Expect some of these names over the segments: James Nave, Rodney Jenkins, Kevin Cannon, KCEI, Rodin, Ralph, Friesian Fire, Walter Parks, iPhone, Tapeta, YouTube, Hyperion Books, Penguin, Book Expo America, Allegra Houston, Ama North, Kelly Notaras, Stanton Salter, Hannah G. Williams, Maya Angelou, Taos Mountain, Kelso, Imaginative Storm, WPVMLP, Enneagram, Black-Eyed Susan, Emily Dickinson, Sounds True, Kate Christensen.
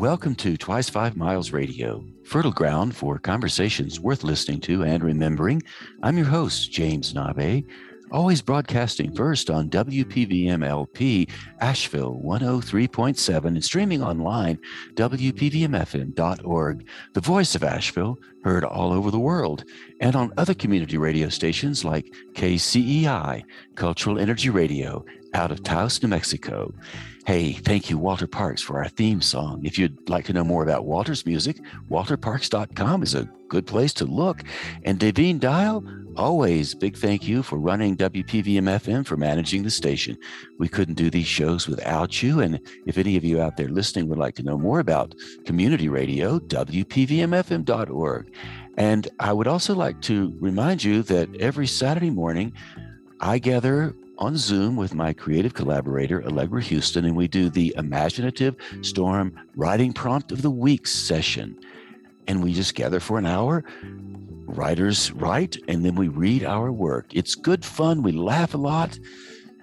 Welcome to Twice 5 Miles Radio, fertile ground for conversations worth listening to and remembering. I'm your host, James Nave, always broadcasting first on WPVMLP, Asheville 103.7, and streaming online, WPVMFM.org, the voice of Asheville, heard all over the world, and on other community radio stations like KCEI, Cultural Energy Radio, out of Taos, New Mexico. Hey, thank you, Walter Parks, for our theme song. If you'd like to know more about Walter's music, walterparks.com is a good place to look. And Davine Dial, always big thank you for running WPVM-FM, for managing the station. We couldn't do these shows without you. And if any of you out there listening would like to know more about community radio, WPVM-FM.org. And I would also like to remind you that every Saturday morning, I gather on Zoom with my creative collaborator, Allegra Houston, and we do the Imaginative Storm Writing Prompt of the Week session. And we just gather for an hour, writers write, and then we read our work. It's good fun, we laugh a lot,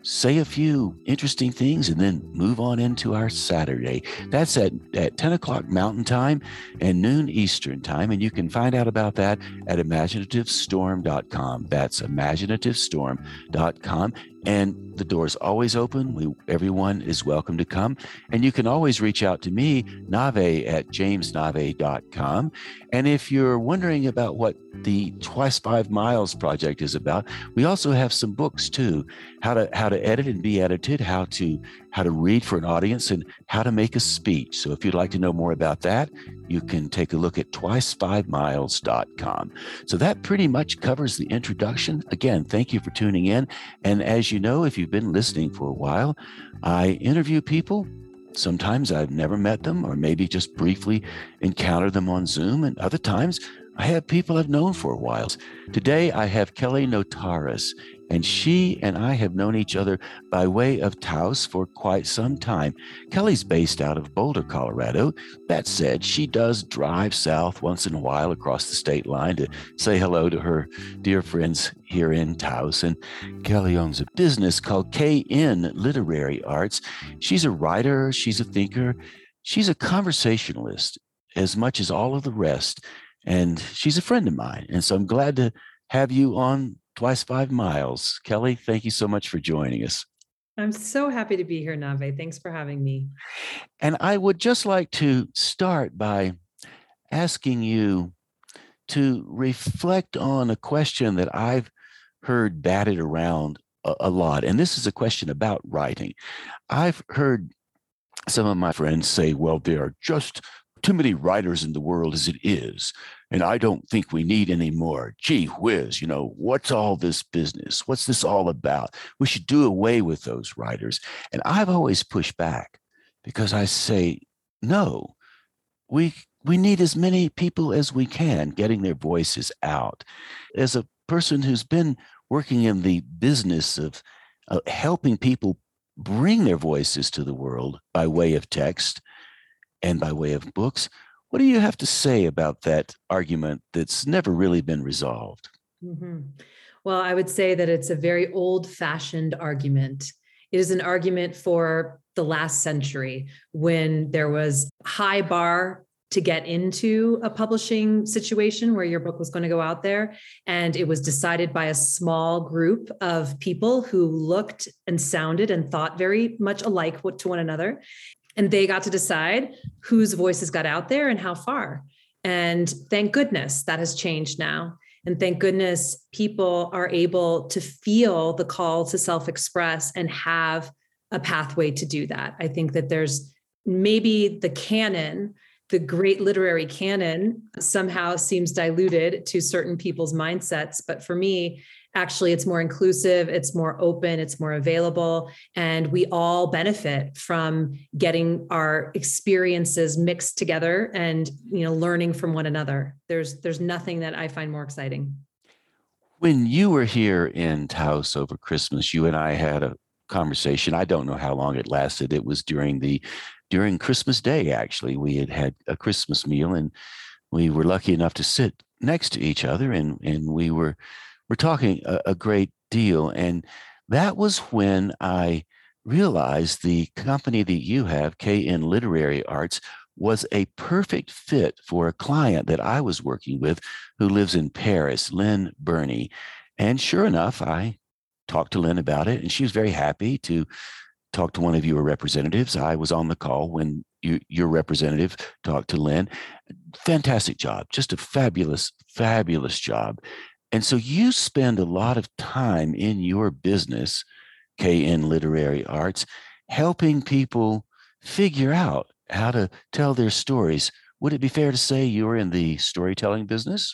say a few interesting things, and then move on into our Saturday. That's at 10 o'clock Mountain Time and noon Eastern Time, and you can find out about that at ImaginativeStorm.com. That's ImaginativeStorm.com. And the door's always open. Everyone is welcome to come. And you can always reach out to me, Nave, at jamesnave.com. And if you're wondering about what the Twice 5 Miles project is about, we also have some books too, how to edit and be edited, how to read for an audience, and how to make a speech. So if you'd like to know more about that, you can take a look at twice5miles.com. So that pretty much covers the introduction. Again, thank you for tuning in. And as you know, if you've been listening for a while, I interview people. Sometimes I've never met them, or maybe just briefly encounter them on Zoom. And other times I have people I've known for a while. Today I have Kelly Notaras, and she and I have known each other by way of Taos for quite some time. Kelly's based out of Boulder, Colorado. That said, she does drive south once in a while across the state line to say hello to her dear friends here in Taos. And Kelly owns a business called KN Literary Arts. She's a writer, she's a thinker, she's a conversationalist as much as all of the rest. And she's a friend of mine. And so I'm glad to have you on Twice 5 Miles. Kelly, thank you so much for joining us. I'm so happy to be here, Nave. Thanks for having me. And I would just like to start by asking you to reflect on a question that I've heard batted around a lot. And this is a question about writing. I've heard some of my friends say, well, there are just too many writers in the world as it is, and I don't think we need any more. Gee whiz, what's all this business? What's this all about? We should do away with those writers. And I've always pushed back because I say, no, we need as many people as we can getting their voices out. As a person who's been working in the business of helping people bring their voices to the world by way of text and by way of books, what do you have to say about that argument that's never really been resolved? Mm-hmm. Well, I would say that it's a very old-fashioned argument. It is an argument for the last century, when there was a high bar to get into a publishing situation where your book was going to go out there. And it was decided by a small group of people who looked and sounded and thought very much alike to one another. And they got to decide whose voices got out there and how far. And thank goodness that has changed now. And thank goodness people are able to feel the call to self-express and have a pathway to do that. I think that there's maybe the canon, the great literary canon, somehow seems diluted to certain people's mindsets. But for me, actually, it's more inclusive, it's more open, it's more available, and we all benefit from getting our experiences mixed together and, learning from one another. There's nothing that I find more exciting. When you were here in Taos over Christmas, you and I had a conversation. I don't know how long it lasted. It was during Christmas Day, actually. We had a Christmas meal, and we were lucky enough to sit next to each other, and we're talking a great deal. And that was when I realized the company that you have, KN Literary Arts, was a perfect fit for a client that I was working with who lives in Paris, Lynn Burney. And sure enough, I talked to Lynn about it, and she was very happy to talk to one of your representatives. I was on the call when your representative talked to Lynn. Fantastic job, just a fabulous, fabulous job. And so you spend a lot of time in your business, KN Literary Arts, helping people figure out how to tell their stories. Would it be fair to say you were in the storytelling business?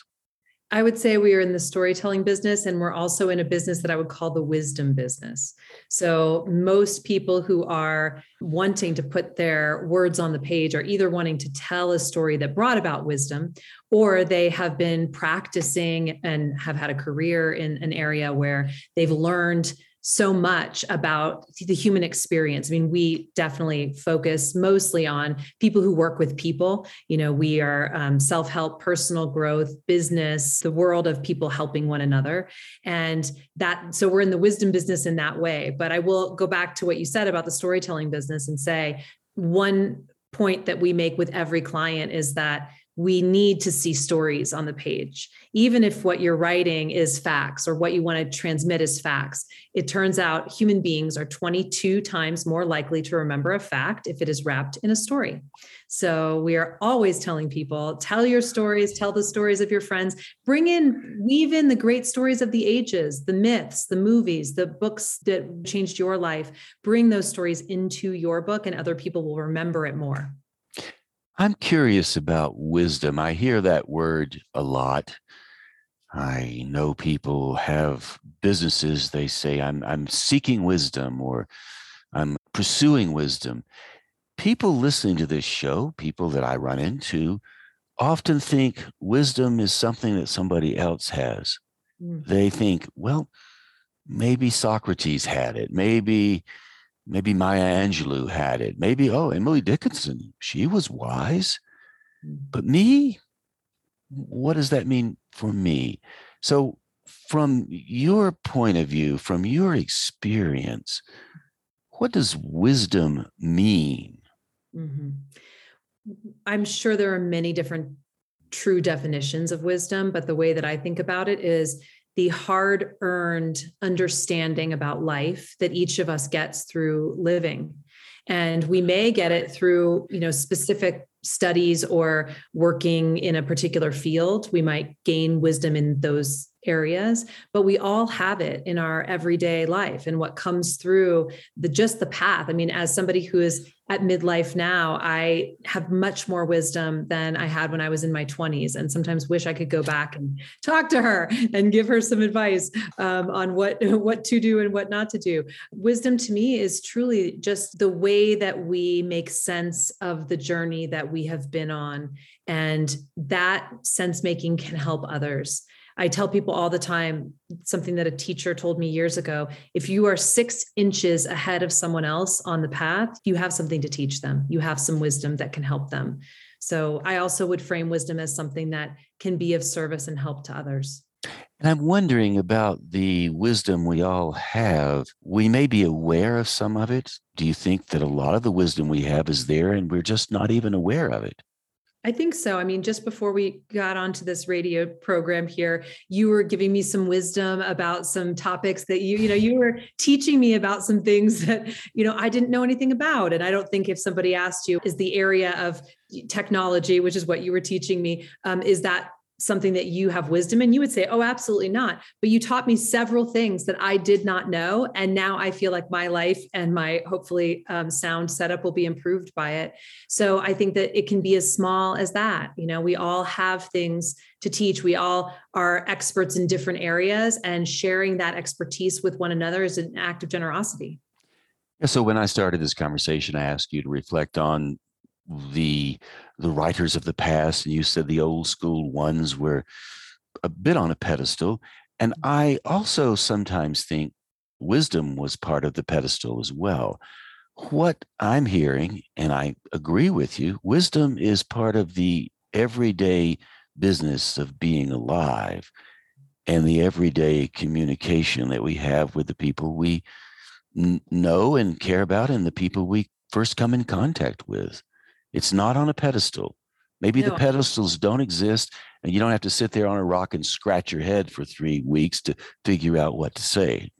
I would say we are in the storytelling business, and we're also in a business that I would call the wisdom business. So most people who are wanting to put their words on the page are either wanting to tell a story that brought about wisdom, or they have been practicing and have had a career in an area where they've learned so much about the human experience. I mean, we definitely focus mostly on people who work with people. You know, we are self-help, personal growth, business, the world of people helping one another. And that, so we're in the wisdom business in that way. But I will go back to what you said about the storytelling business and say one point that we make with every client is that we need to see stories on the page. Even if what you're writing is facts or what you want to transmit is facts, it turns out human beings are 22 times more likely to remember a fact if it is wrapped in a story. So we are always telling people, tell your stories, tell the stories of your friends, weave in the great stories of the ages, the myths, the movies, the books that changed your life. Bring those stories into your book and other people will remember it more. I'm curious about wisdom. I hear that word a lot. I know people have businesses. They say, I'm seeking wisdom, or I'm pursuing wisdom. People listening to this show, people that I run into, often think wisdom is something that somebody else has. Mm. They think, well, maybe Socrates had it. Maybe Maya Angelou had it. Maybe, Emily Dickinson, she was wise. But me, what does that mean for me? So from your point of view, from your experience, what does wisdom mean? Mm-hmm. I'm sure there are many different true definitions of wisdom, but the way that I think about it is the hard-earned understanding about life that each of us gets through living. And we may get it through, specific studies or working in a particular field. We might gain wisdom in those areas, but we all have it in our everyday life and what comes through the path. I mean, as somebody who is at midlife now, I have much more wisdom than I had when I was in my 20s, and sometimes wish I could go back and talk to her and give her some advice on what to do and what not to do. Wisdom to me is truly just the way that we make sense of the journey that we have been on, and that sense making can help others. I tell people all the time, something that a teacher told me years ago, if you are 6 inches ahead of someone else on the path, you have something to teach them. You have some wisdom that can help them. So I also would frame wisdom as something that can be of service and help to others. And I'm wondering about the wisdom we all have. We may be aware of some of it. Do you think that a lot of the wisdom we have is there and we're just not even aware of it? I think so. I mean, just before we got onto this radio program here, you were giving me some wisdom about some topics that you were teaching me about some things that, I didn't know anything about. And I don't think if somebody asked you, is the area of technology, which is what you were teaching me, is that something that you have wisdom in? You would say, oh, absolutely not. But you taught me several things that I did not know. And now I feel like my life and my hopefully sound setup will be improved by it. So I think that it can be as small as that. We all have things to teach. We all are experts in different areas, and sharing that expertise with one another is an act of generosity. Yeah, so when I started this conversation, I asked you to reflect on the writers of the past, and you said the old school ones were a bit on a pedestal. And I also sometimes think wisdom was part of the pedestal as well. What I'm hearing, and I agree with you, wisdom is part of the everyday business of being alive and the everyday communication that we have with the people we know and care about and the people we first come in contact with. It's not on a pedestal. Maybe the pedestals don't exist, and you don't have to sit there on a rock and scratch your head for 3 weeks to figure out what to say.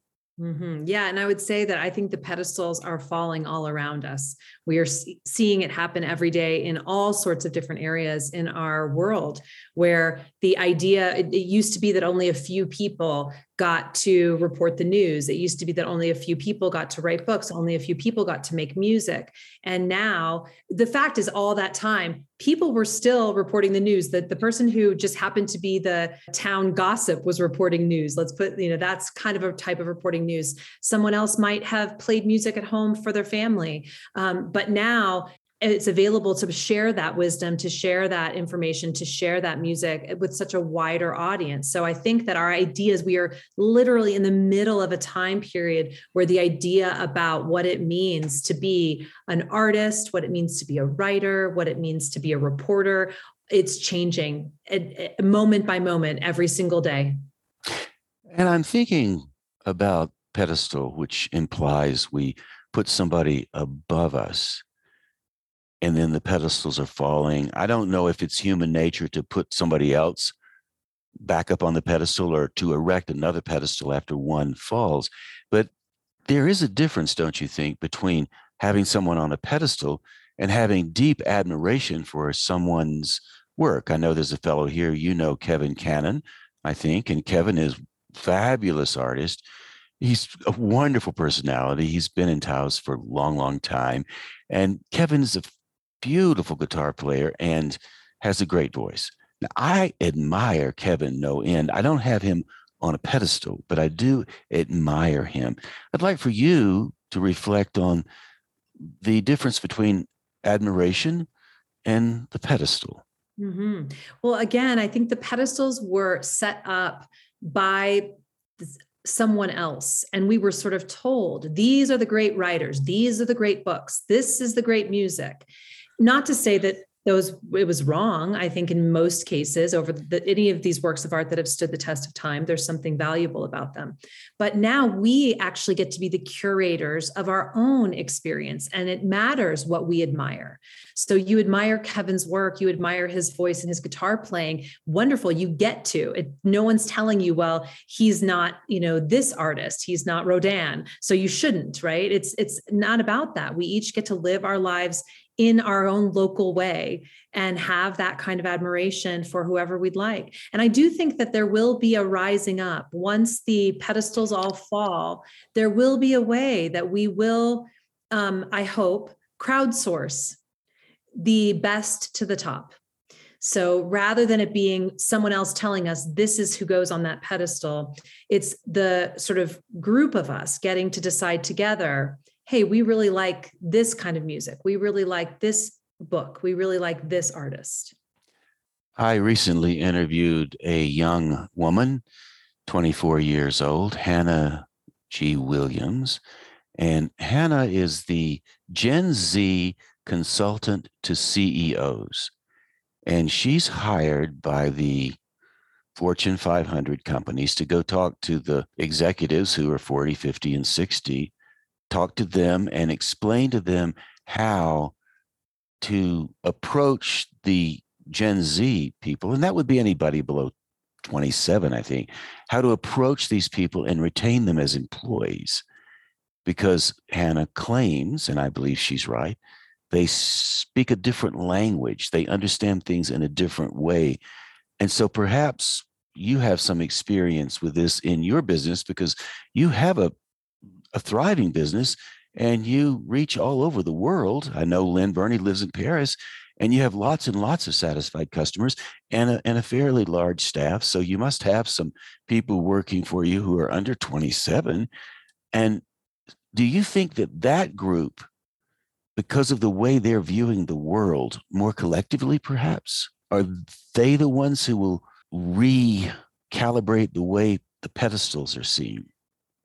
Mm-hmm. Yeah. And I would say that I think the pedestals are falling all around us. We are seeing it happen every day in all sorts of different areas in our world, where the idea, it used to be that only a few people got to report the news. It used to be that only a few people got to write books. Only a few people got to make music. And now the fact is, all that time, people were still reporting the news. That the person who just happened to be the town gossip was reporting news. Let's put, you know, that's kind of a type of reporting news. Someone else might have played music at home for their family. But now it's available to share that wisdom, to share that information, to share that music with such a wider audience. So I think that our ideas, we are literally in the middle of a time period where the idea about what it means to be an artist, what it means to be a writer, what it means to be a reporter, it's changing moment by moment every single day. And I'm thinking about pedestal, which implies we put somebody above us. And then the pedestals are falling. I don't know if it's human nature to put somebody else back up on the pedestal or to erect another pedestal after one falls. But there is a difference, don't you think, between having someone on a pedestal and having deep admiration for someone's work. I know there's a fellow here, you know, Kevin Cannon, I think. And Kevin is a fabulous artist. He's a wonderful personality. He's been in Taos for a long, long time. And Kevin's a beautiful guitar player and has a great voice. Now, I admire Kevin no end. I don't have him on a pedestal, but I do admire him. I'd like for you to reflect on the difference between admiration and the pedestal. Mm-hmm. Well, again, I think the pedestals were set up by someone else. And we were sort of told, these are the great writers. These are the great books. This is the great music. Not to say that it was wrong. I think in most cases, over any of these works of art that have stood the test of time, there's something valuable about them. But now we actually get to be the curators of our own experience, and it matters what we admire. So you admire Kevin's work, you admire his voice and his guitar playing. Wonderful, you get to it. No one's telling you, well, he's not, you know, this artist, he's not Rodin, so you shouldn't, right? It's not about that. We each get to live our lives in our own local way and have that kind of admiration for whoever we'd like. And I do think that there will be a rising up. Once the pedestals all fall, there will be a way that we will, I hope, crowdsource the best to the top. So rather than it being someone else telling us this is who goes on that pedestal, it's the sort of group of us getting to decide together, hey, we really like this kind of music. We really like this book. We really like this artist. I recently interviewed a young woman, 24 years old, Hannah G. Williams. And Hannah is the Gen Z consultant to CEOs. And she's hired by the Fortune 500 companies to go talk to the executives who are 40, 50, and 60. Talk to them and explain to them how to approach the Gen Z people. And that would be anybody below 27, I think, how to approach these people and retain them as employees. Because Hannah claims, and I believe she's right, they speak a different language. They understand things in a different way. And so perhaps you have some experience with this in your business, because you have a thriving business and you reach all over the world. I know Lynn Burney lives in Paris, and you have lots and lots of satisfied customers and a fairly large staff. So you must have some people working for you who are under 27. And do you think that group, because of the way they're viewing the world more collectively, perhaps, are they the ones who will recalibrate the way the pedestals are seen?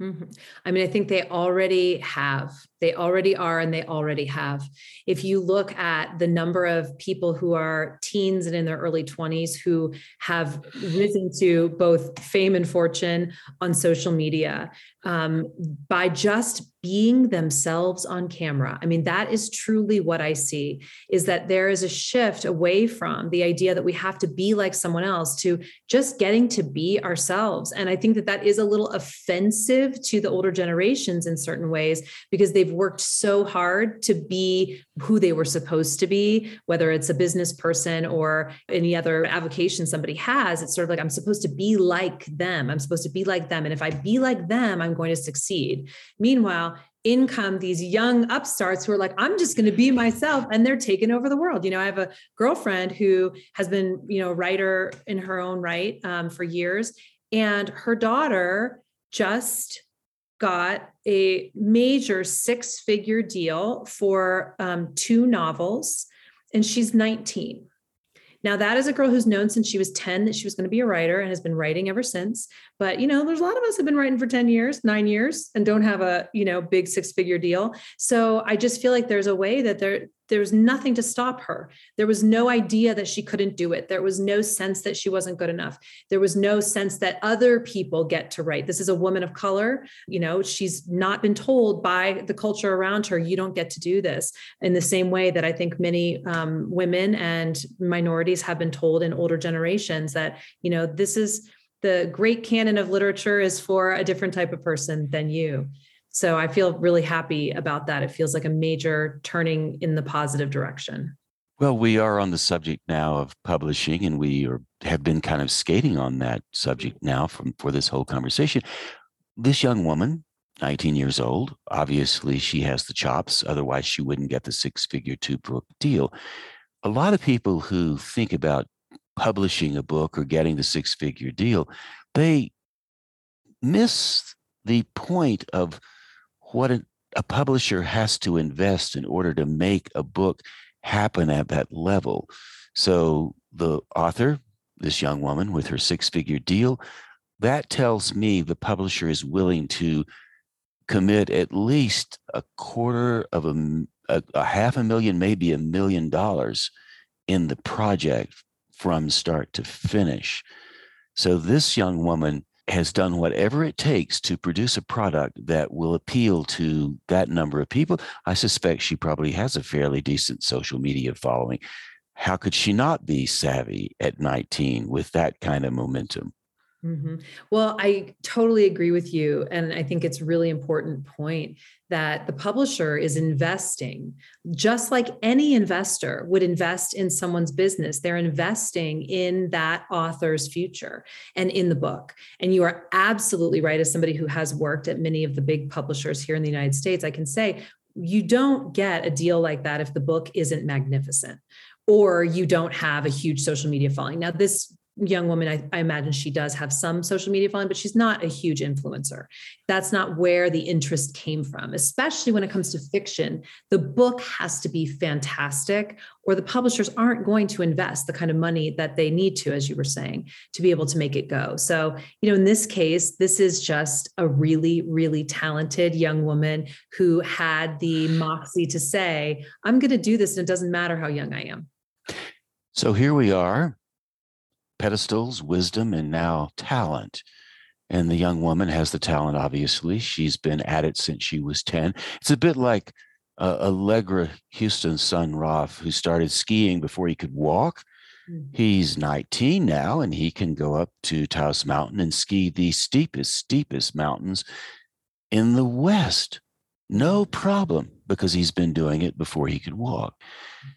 Mm-hmm. I mean, I think they already have. They already are, and they already have. If you look at the number of people who are teens and in their early 20s who have risen to both fame and fortune on social media, by just being themselves on camera. I mean, that is truly what I see, is that there is a shift away from the idea that we have to be like someone else to just getting to be ourselves. And I think that that is a little offensive to the older generations in certain ways, because they've worked so hard to be who they were supposed to be, whether it's a business person or any other avocation somebody has. It's sort of like, I'm supposed to be like them. I'm supposed to be like them. And if I be like them, I'm going to succeed. Meanwhile, in come these young upstarts who are like, I'm just going to be myself, and they're taking over the world. You know, I have a girlfriend who has been, you know, a writer in her own right for years, and her daughter just got a major six-figure deal for 2 novels, and she's 19. Now, that is a girl who's known since she was 10 that she was going to be a writer and has been writing ever since. But, you know, there's a lot of us have been writing for 10 years, 9 years, and don't have a, you know, big six-figure deal. So I just feel like there's a way that there was nothing to stop her. There was no idea that she couldn't do it. There was no sense that she wasn't good enough. There was no sense that other people get to write. This is a woman of color. You know, she's not been told by the culture around her, you don't get to do this, in the same way that I think many women and minorities have been told in older generations that, you know, this is the great canon of literature is for a different type of person than you. So I feel really happy about that. It feels like a major turning in the positive direction. Well, we are on the subject now of publishing, and we have been kind of skating on that subject now for this whole conversation. This young woman, 19 years old, obviously she has the chops. Otherwise, she wouldn't get the six-figure 2-book deal. A lot of people who think about publishing a book or getting the six-figure deal, they miss the point of what a publisher has to invest in order to make a book happen at that level. So the author, this young woman with her six-figure deal, that tells me the publisher is willing to commit at least $250,000, maybe $1 million in the project from start to finish. So this young woman has done whatever it takes to produce a product that will appeal to that number of people. I suspect she probably has a fairly decent social media following. How could she not be savvy at 19 with that kind of momentum? Mm-hmm. Well, I totally agree with you. And I think it's a really important point that the publisher is investing, just like any investor would invest in someone's business. They're investing in that author's future and in the book. And you are absolutely right. As somebody who has worked at many of the big publishers here in the United States, I can say you don't get a deal like that if the book isn't magnificent or you don't have a huge social media following. Now, this young woman, I imagine she does have some social media following, but she's not a huge influencer. That's not where the interest came from, especially when it comes to fiction. The book has to be fantastic, or the publishers aren't going to invest the kind of money that they need to, as you were saying, to be able to make it go. So, you know, in this case, this is just a really, really talented young woman who had the moxie to say, I'm going to do this, and it doesn't matter how young I am. So here we are. Pedestals, wisdom, and now talent. And the young woman has the talent, obviously. She's been at it since she was 10. It's a bit like Allegra Houston's son, Ralph, who started skiing before he could walk. Mm-hmm. He's 19 now, and he can go up to Taos Mountain and ski the steepest mountains in the West. No problem, because he's been doing it before he could walk.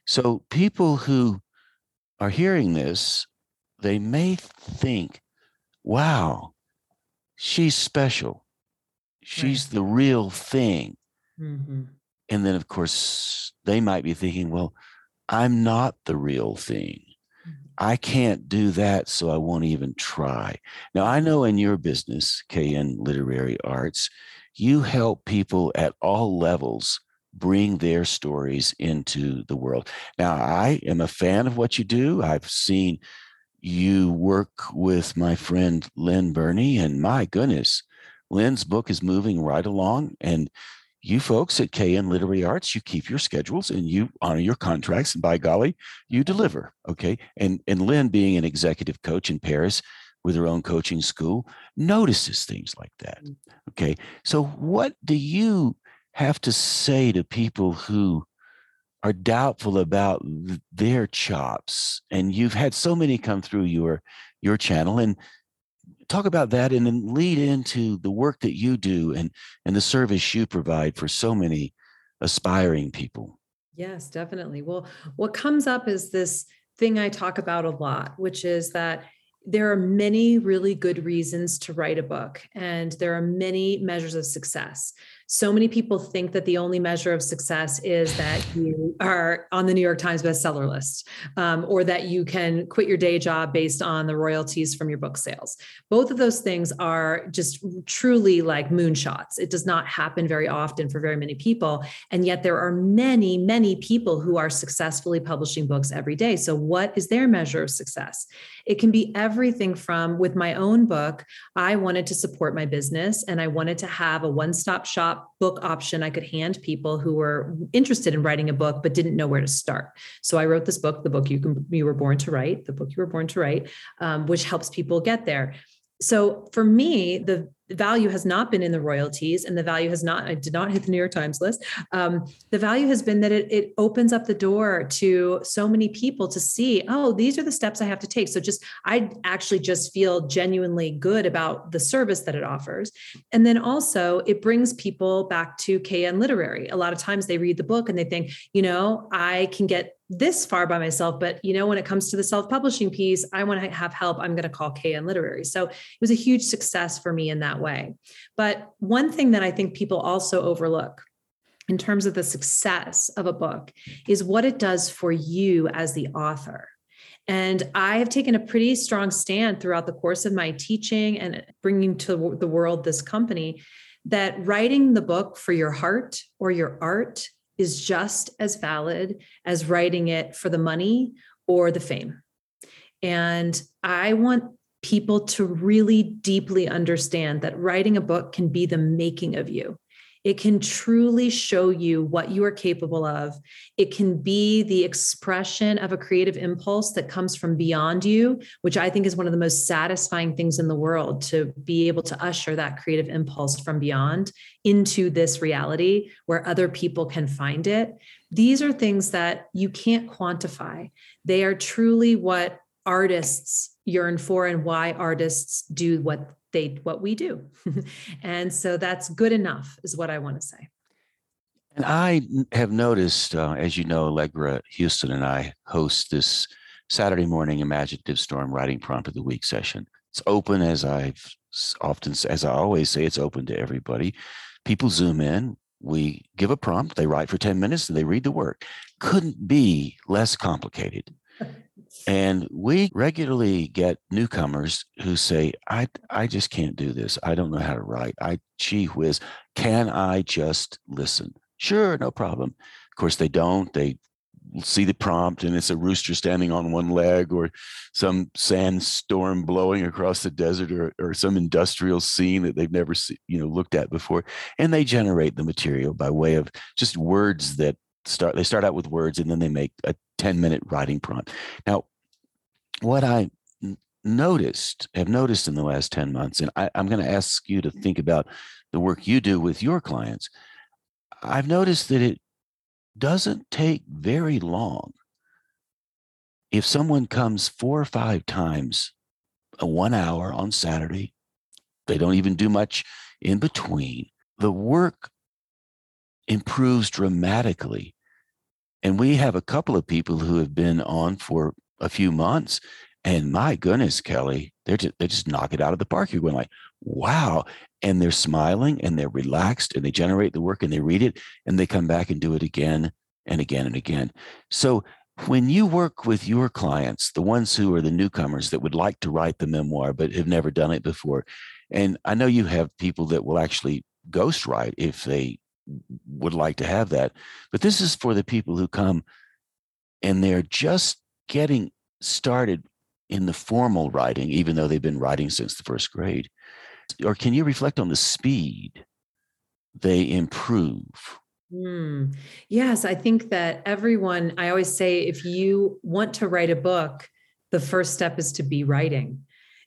So people who are hearing this, they may think, wow, she's special. She's right. The real thing. Mm-hmm. And then, of course, they might be thinking, well, I'm not the real thing. Mm-hmm. I can't do that, so I won't even try. Now, I know in your business, KN Literary Arts, you help people at all levels bring their stories into the world. Now, I am a fan of what you do. I've seen you work with my friend Lynn Burney, and my goodness, Lynn's book is moving right along. And you folks at KN Literary Arts, you keep your schedules and you honor your contracts, and by golly, you deliver. Okay. And Lynn, being an executive coach in Paris, with her own coaching school notices things like that. Okay. So what do you have to say to people who are doubtful about their chops? And you've had so many come through your channel, and talk about that, and then lead into the work that you do and the service you provide for so many aspiring people. Yes, definitely. Well, what comes up is this thing I talk about a lot, which is that there are many really good reasons to write a book, and there are many measures of success. So many people think that the only measure of success is that you are on the New York Times bestseller list, or that you can quit your day job based on the royalties from your book sales. Both of those things are just truly like moonshots. It does not happen very often for very many people. And yet there are many, many people who are successfully publishing books every day. So what is their measure of success? It can be everything from, with my own book, I wanted to support my business, and I wanted to have a one-stop shop book option I could hand people who were interested in writing a book but didn't know where to start. So I wrote this book, The Book You Were Born to Write, which helps people get there. So for me, the value has not been in the royalties, and the value has not, I did not hit the New York Times list. The value has been that it opens up the door to so many people to see, oh, these are the steps I have to take. So I actually just feel genuinely good about the service that it offers. And then also it brings people back to KN Literary. A lot of times they read the book and they think, I can get this far by myself, but when it comes to the self-publishing piece, I want to have help. I'm going to call KN Literary. So it was a huge success for me in that way. But one thing that I think people also overlook in terms of the success of a book is what it does for you as the author. And I have taken a pretty strong stand throughout the course of my teaching and bringing to the world this company that writing the book for your heart or your art is just as valid as writing it for the money or the fame. And I want people to really deeply understand that writing a book can be the making of you. It can truly show you what you are capable of. It can be the expression of a creative impulse that comes from beyond you, which I think is one of the most satisfying things in the world, to be able to usher that creative impulse from beyond into this reality where other people can find it. These are things that you can't quantify. They are truly what artists yearn for and why artists do what we do. And so that's good enough is what I want to say. And I have noticed, as you know, Allegra Houston and I host this Saturday morning Imaginative Storm Writing Prompt of the Week session. It's open, as I always say, it's open to everybody. People Zoom in, we give a prompt, they write for 10 minutes and they read the work. Couldn't be less complicated. And we regularly get newcomers who say, I just can't do this. I don't know how to write. Gee whiz, can I just listen? Sure, no problem. Of course, they don't. They see the prompt and it's a rooster standing on one leg, or some sandstorm blowing across the desert, or some industrial scene that they've never looked at before. And they generate the material by way of just words that they start out with words, and then they make a 10-minute writing prompt. Now, what I have noticed in the last 10 months, and I'm going to ask you to think about the work you do with your clients, I've noticed that it doesn't take very long. If someone comes 4 or 5 times a 1 hour on Saturday, they don't even do much in between. The work improves dramatically. And we have a couple of people who have been on for a few months, and my goodness, Kelly, they just knock it out of the park. You're going like, wow. And they're smiling and they're relaxed and they generate the work and they read it and they come back and do it again and again and again. So when you work with your clients, the ones who are the newcomers that would like to write the memoir but have never done it before, and I know you have people that will actually ghostwrite if they would like to have that, but this is for the people who come and they're just getting started in the formal writing, even though they've been writing since the first grade. Or can you reflect on the speed they improve? Yes, I think that everyone, I always say, if you want to write a book, the first step is to be writing.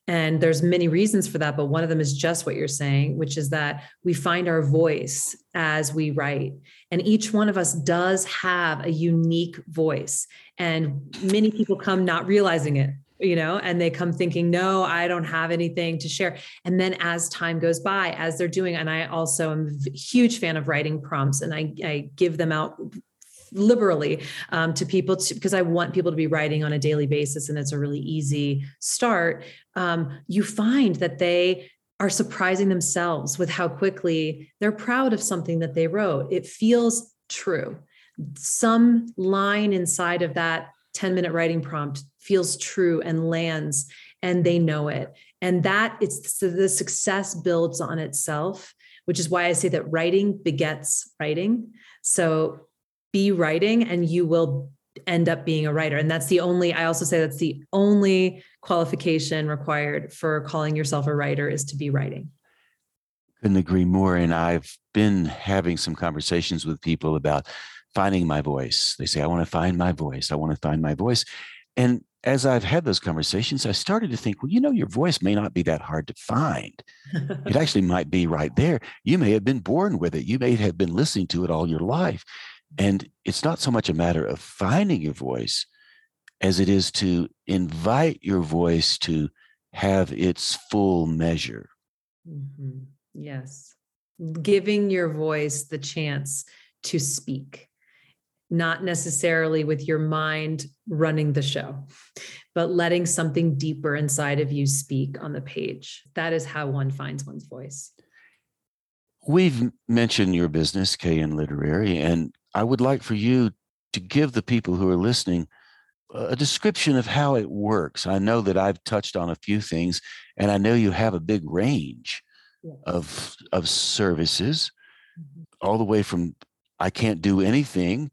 And there's many reasons for that, but one of them is just what you're saying, which is that we find our voice as we write. And each one of us does have a unique voice. And many people come not realizing it, you know, and they come thinking, no, I don't have anything to share. And then as time goes by, as they're doing, and I also am a huge fan of writing prompts, and I give them out liberally to people because I want people to be writing on a daily basis. And it's a really easy start. You find that they are surprising themselves with how quickly they're proud of something that they wrote. It feels true. Some line inside of that 10-minute writing prompt feels true and lands, and they know it. And that it's the success builds on itself, which is why I say that writing begets writing. So be writing and you will end up being a writer. And that's the only, I also say that's the only qualification required for calling yourself a writer is to be writing. Couldn't agree more. And I've been having some conversations with people about finding my voice. They say, I want to find my voice. I want to find my voice. And as I've had those conversations, I started to think, well, you know, your voice may not be that hard to find. It actually might be right there. You may have been born with it. You may have been listening to it all your life. And it's not so much a matter of finding your voice as it is to invite your voice to have its full measure. Mm-hmm. Yes. Giving your voice the chance to speak, not necessarily with your mind running the show, but letting something deeper inside of you speak on the page. That is how one finds one's voice. We've mentioned your business, KN Literary, and I would like for you to give the people who are listening a description of how it works. I know that I've touched on a few things, and I know you have a big range of services, all the way from I can't do anything,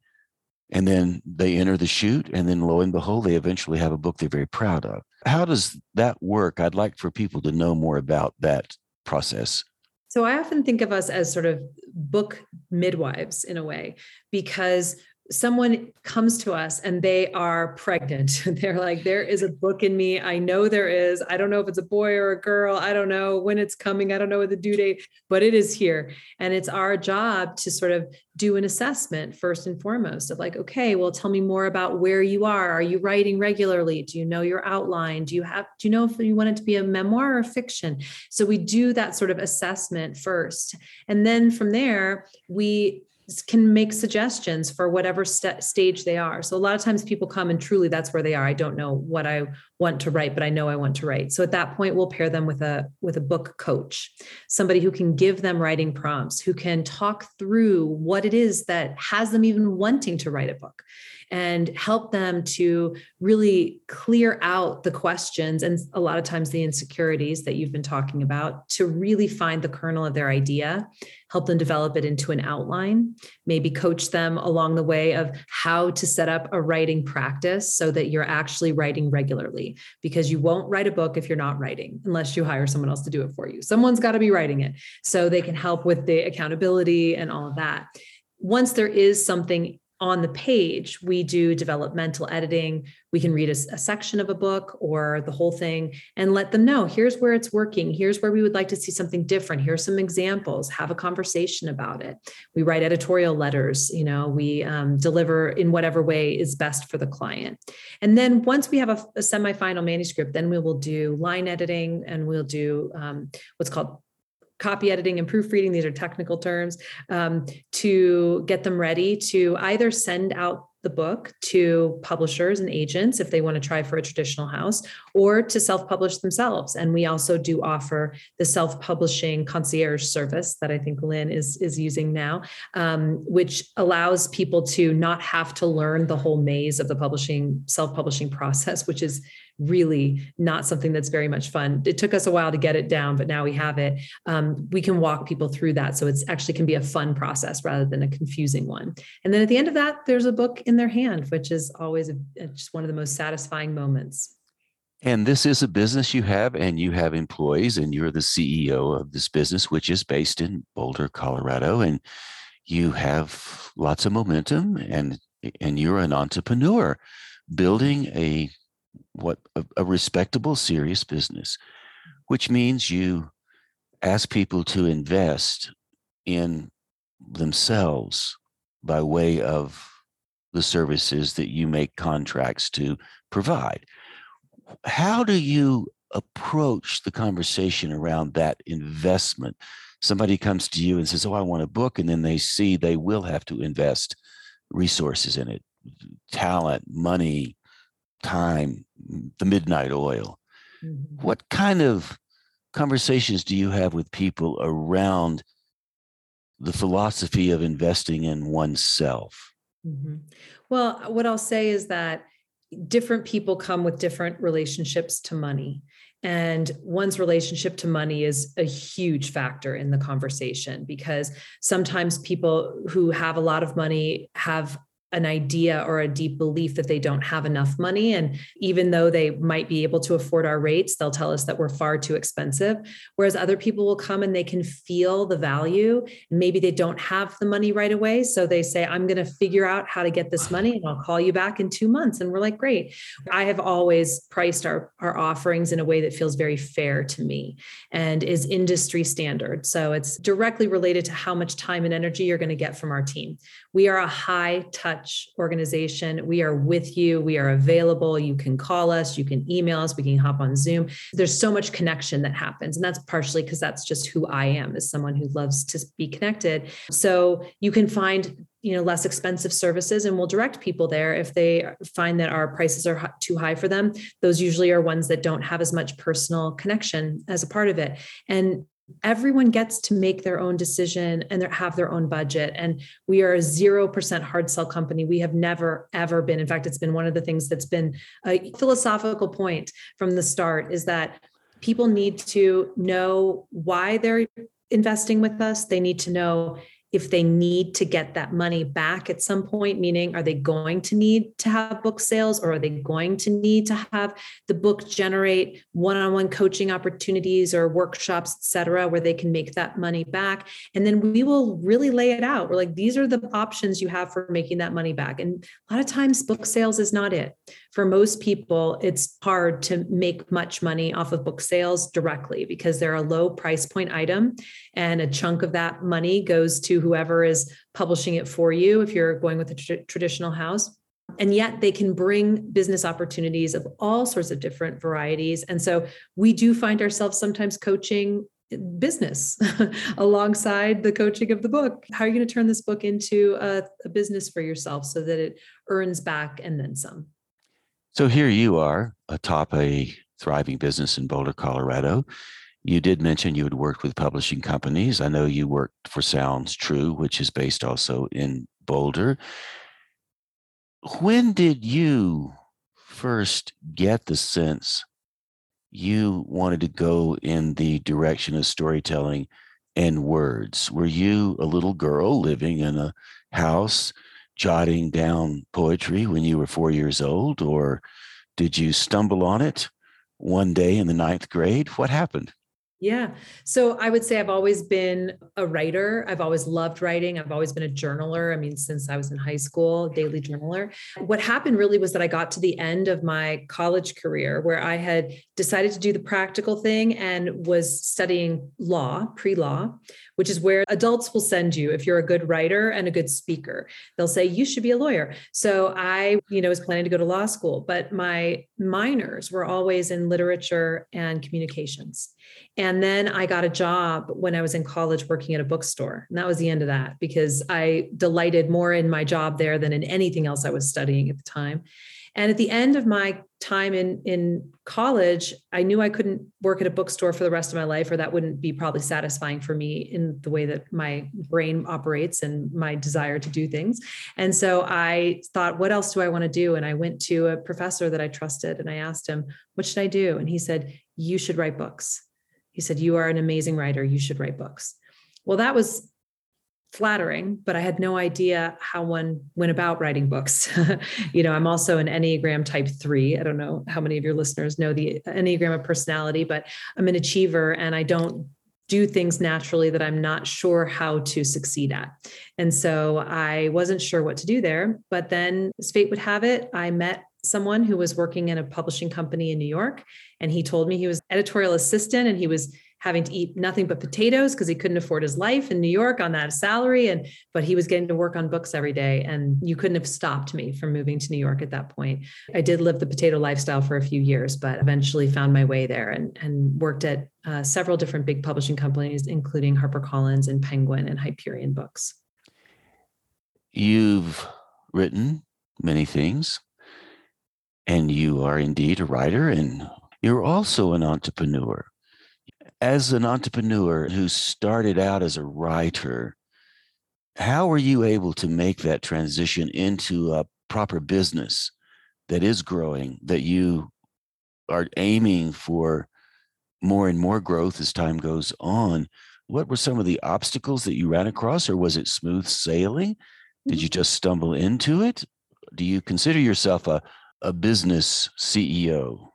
and then they enter the shoot, and then lo and behold, they eventually have a book they're very proud of. How does that work? I'd like for people to know more about that process. So I often think of us as sort of book midwives in a way, because someone comes to us and they are pregnant. They're like, there is a book in me. I know there is. I don't know if it's a boy or a girl. I don't know when it's coming. I don't know what the due date, but it is here. And it's our job to sort of do an assessment first and foremost of like, okay, well, tell me more about where you are. Are you writing regularly? Do you know your outline? Do you know if you want it to be a memoir or fiction? So we do that sort of assessment first. And then from there, we can make suggestions for whatever stage they are. So a lot of times people come and truly that's where they are. I don't know what I want to write, but I know I want to write. So at that point, we'll pair them with a book coach, somebody who can give them writing prompts, who can talk through what it is that has them even wanting to write a book and help them to really clear out the questions and a lot of times the insecurities that you've been talking about to really find the kernel of their idea, help them develop it into an outline, maybe coach them along the way of how to set up a writing practice so that you're actually writing regularly, because you won't write a book if you're not writing, unless you hire someone else to do it for you. Someone's got to be writing it, so they can help with the accountability and all of that. Once there is something on the page, we do developmental editing. We can read a section of a book or the whole thing and let them know, here's where it's working. Here's where we would like to see something different. Here's some examples, have a conversation about it. We write editorial letters, you know, we deliver in whatever way is best for the client. And then once we have a semifinal manuscript, then we will do line editing and we'll do what's called copy editing and proofreading. These are technical terms, to get them ready to either send out the book to publishers and agents if they want to try for a traditional house, or to self-publish themselves. And we also do offer the self-publishing concierge service that I think Lynn is using now, which allows people to not have to learn the whole maze of the publishing, self-publishing process, which is really not something that's very much fun. It took us a while to get it down, but now we have it. We can walk people through that. So it's actually can be a fun process rather than a confusing one. And then at the end of that, there's a book in their hand, which is always just one of the most satisfying moments. And this is a business you have, and you have employees, and you're the CEO of this business, which is based in Boulder, Colorado, and you have lots of momentum, and you're an entrepreneur building a respectable, serious business. which means you ask people to invest in themselves by way of the services that you make contracts to provide. How do you approach the conversation around that investment? Somebody comes to you and says, oh, I want a book, and then they see they will have to invest resources in it, talent, money, time, the midnight oil. Mm-hmm. What kind of conversations do you have with people around the philosophy of investing in oneself? Mm-hmm. Well, what I'll say is that different people come with different relationships to money. And one's relationship to money is a huge factor in the conversation, because sometimes people who have a lot of money have an idea or a deep belief that they don't have enough money. And even though they might be able to afford our rates, they'll tell us that we're far too expensive. Whereas other people will come and they can feel the value. Maybe they don't have the money right away. So they say, I'm going to figure out how to get this money and I'll call you back in 2 months. And we're like, great. I have always priced our offerings in a way that feels very fair to me and is industry standard. So it's directly related to how much time and energy you're going to get from our team. We are a high touch organization. We are with you. We are available. You can call us, you can email us, we can hop on Zoom. There's so much connection that happens. And that's partially because that's just who I am, as someone who loves to be connected. So you can find, less expensive services, and we'll direct people there if they find that our prices are too high for them. Those usually are ones that don't have as much personal connection as a part of it. And everyone gets to make their own decision and have their own budget. And we are a 0% hard sell company. We have never, ever been. In fact, it's been one of the things that's been a philosophical point from the start, is that people need to know why they're investing with us. They need to know if they need to get that money back at some point, meaning, are they going to need to have book sales, or are they going to need to have the book generate one-on-one coaching opportunities or workshops, et cetera, where they can make that money back? And then we will really lay it out. We're like, these are the options you have for making that money back. And a lot of times book sales is not it. For most people, it's hard to make much money off of book sales directly, because they're a low price point item, and a chunk of that money goes to whoever is publishing it for you, if you're going with a traditional house. And yet they can bring business opportunities of all sorts of different varieties. And so we do find ourselves sometimes coaching business alongside the coaching of the book. How are you going to turn this book into a business for yourself so that it earns back and then some? So here you are atop a thriving business in Boulder, Colorado. You did mention you had worked with publishing companies. I know you worked for Sounds True, which is based also in Boulder. When did you first get the sense you wanted to go in the direction of storytelling and words? Were you a little girl living in a house jotting down poetry when you were 4 years old, or did you stumble on it one day in the 9th grade? What happened? Yeah. So I would say I've always been a writer. I've always loved writing. I've always been a journaler. I mean, since I was in high school, daily journaler. What happened really was that I got to the end of my college career, where I had decided to do the practical thing and was studying law, pre-law, which is where adults will send you if you're a good writer and a good speaker. They'll say, you should be a lawyer. So I, was planning to go to law school, but my minors were always in literature and communications. And then I got a job when I was in college working at a bookstore. And that was the end of that, because I delighted more in my job there than in anything else I was studying at the time. And at the end of my time in college, I knew I couldn't work at a bookstore for the rest of my life, or that wouldn't be probably satisfying for me in the way that my brain operates and my desire to do things. And so I thought, what else do I want to do? And I went to a professor that I trusted and I asked him, what should I do? And he said, you should write books. He said, you are an amazing writer. You should write books. Well, that was flattering, but I had no idea how one went about writing books. I'm also an Enneagram type 3. I don't know how many of your listeners know the Enneagram of personality, but I'm an achiever, and I don't do things naturally that I'm not sure how to succeed at. And so I wasn't sure what to do there, but then as fate would have it, I met someone who was working in a publishing company in New York. And he told me he was editorial assistant and he was having to eat nothing but potatoes because he couldn't afford his life in New York on that salary. But he was getting to work on books every day. And you couldn't have stopped me from moving to New York at that point. I did live the potato lifestyle for a few years, but eventually found my way there and worked at several different big publishing companies, including HarperCollins and Penguin and Hyperion Books. You've written many things, and you are indeed a writer, and you're also an entrepreneur. As an entrepreneur who started out as a writer, how were you able to make that transition into a proper business that is growing, that you are aiming for more and more growth as time goes on? What were some of the obstacles that you ran across, or was it smooth sailing? Did you just stumble into it? Do you consider yourself a business CEO?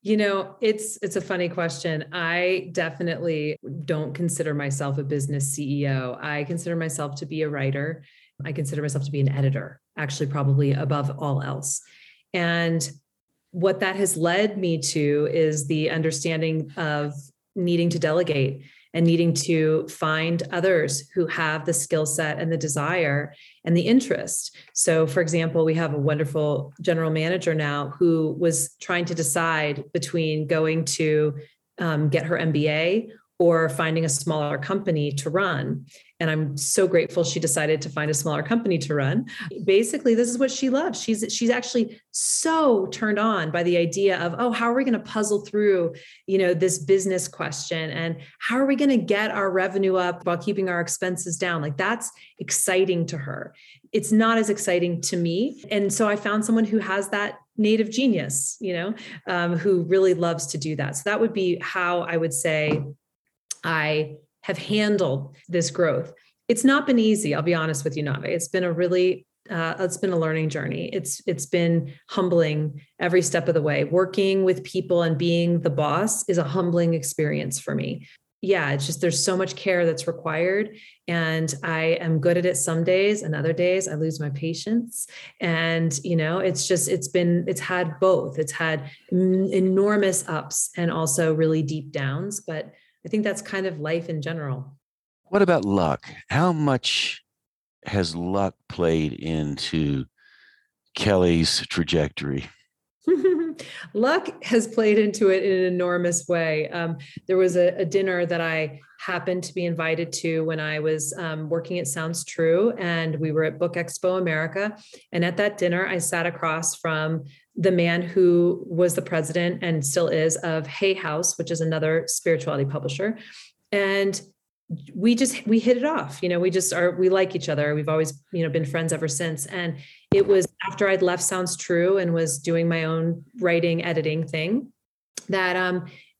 You know, it's a funny question. I definitely don't consider myself a business CEO. I consider myself to be a writer. I consider myself to be an editor, actually, probably above all else. And what that has led me to is the understanding of needing to delegate and needing to find others who have the skill set and the desire and the interest. So, for example, we have a wonderful general manager now who was trying to decide between going to get her MBA or finding a smaller company to run. And I'm so grateful she decided to find a smaller company to run. Basically, this is what she loves. She's actually so turned on by the idea of, oh, how are we going to puzzle through, you know, this business question? And how are we going to get our revenue up while keeping our expenses down? Like, that's exciting to her. It's not as exciting to me. And so I found someone who has that native genius, you know, who really loves to do that. So that would be how I would say I have handled this growth. It's not been easy. I'll be honest with you, Nave. It's been a really, it's been a learning journey. It's been humbling every step of the way. Working with people and being the boss is a humbling experience for me. Yeah, it's just, there's so much care that's required. And I am good at it some days, and other days I lose my patience. And, you know, it's just, it's had both. It's had enormous ups and also really deep downs, but I think that's kind of life in general. What about luck? How much has luck played into Kelly's trajectory? Luck has played into it in an enormous way. There was a dinner that I happened to be invited to when I was working at Sounds True, and we were at Book Expo America. And at that dinner, I sat across from the man who was the president and still is of Hay House, which is another spirituality publisher. And we hit it off. You know, we like each other. We've always, you know, been friends ever since. And it was after I'd left Sounds True and was doing my own writing, editing thing that,